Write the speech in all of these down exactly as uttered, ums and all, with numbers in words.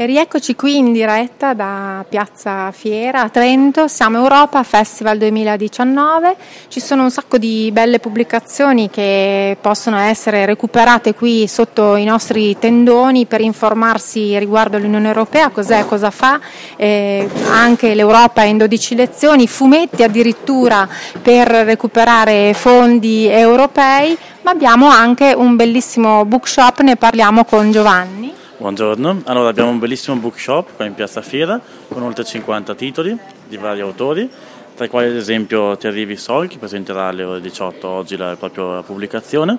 E rieccoci qui in diretta da Piazza Fiera a Trento, Siamo Europa, Festival duemiladiciannove. Ci sono un sacco di belle pubblicazioni che possono essere recuperate qui sotto i nostri tendoni per informarsi riguardo all'Unione Europea, cos'è, cosa fa, eh, anche l'Europa in dodici lezioni, fumetti addirittura per recuperare fondi europei, ma abbiamo anche un bellissimo bookshop, ne parliamo con Giovanni. Buongiorno, allora abbiamo un bellissimo bookshop qua in Piazza Fiera con oltre cinquanta titoli di vari autori, tra i quali ad esempio ti arrivi Sol, che presenterà alle ore diciotto oggi la propria pubblicazione.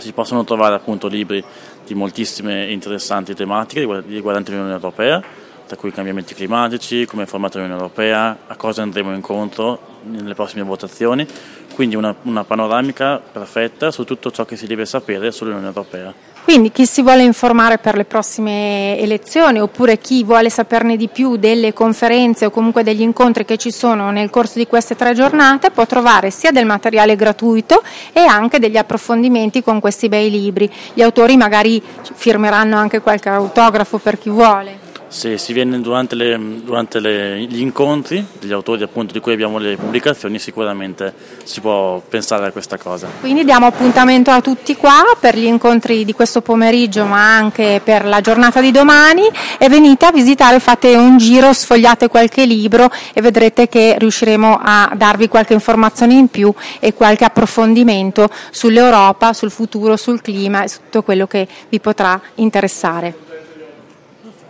Si possono trovare appunto libri di moltissime interessanti tematiche riguardanti l'Unione Europea, tra cui cambiamenti climatici, come è formata l'Unione Europea, a cosa andremo incontro nelle prossime votazioni, quindi una, una panoramica perfetta su tutto ciò che si deve sapere sull'Unione Europea. Quindi chi si vuole informare per le prossime elezioni, oppure chi vuole saperne di più delle conferenze o comunque degli incontri che ci sono nel corso di queste tre giornate, può trovare sia del materiale gratuito e anche degli approfondimenti con questi bei libri. Gli autori magari firmeranno anche qualche autografo per chi vuole. Se si viene durante, le, durante le, gli incontri degli autori appunto di cui abbiamo le pubblicazioni, sicuramente si può pensare a questa cosa. Quindi diamo appuntamento a tutti qua per gli incontri di questo pomeriggio, ma anche per la giornata di domani, e venite a visitare, fate un giro, sfogliate qualche libro e vedrete che riusciremo a darvi qualche informazione in più e qualche approfondimento sull'Europa, sul futuro, sul clima e su tutto quello che vi potrà interessare.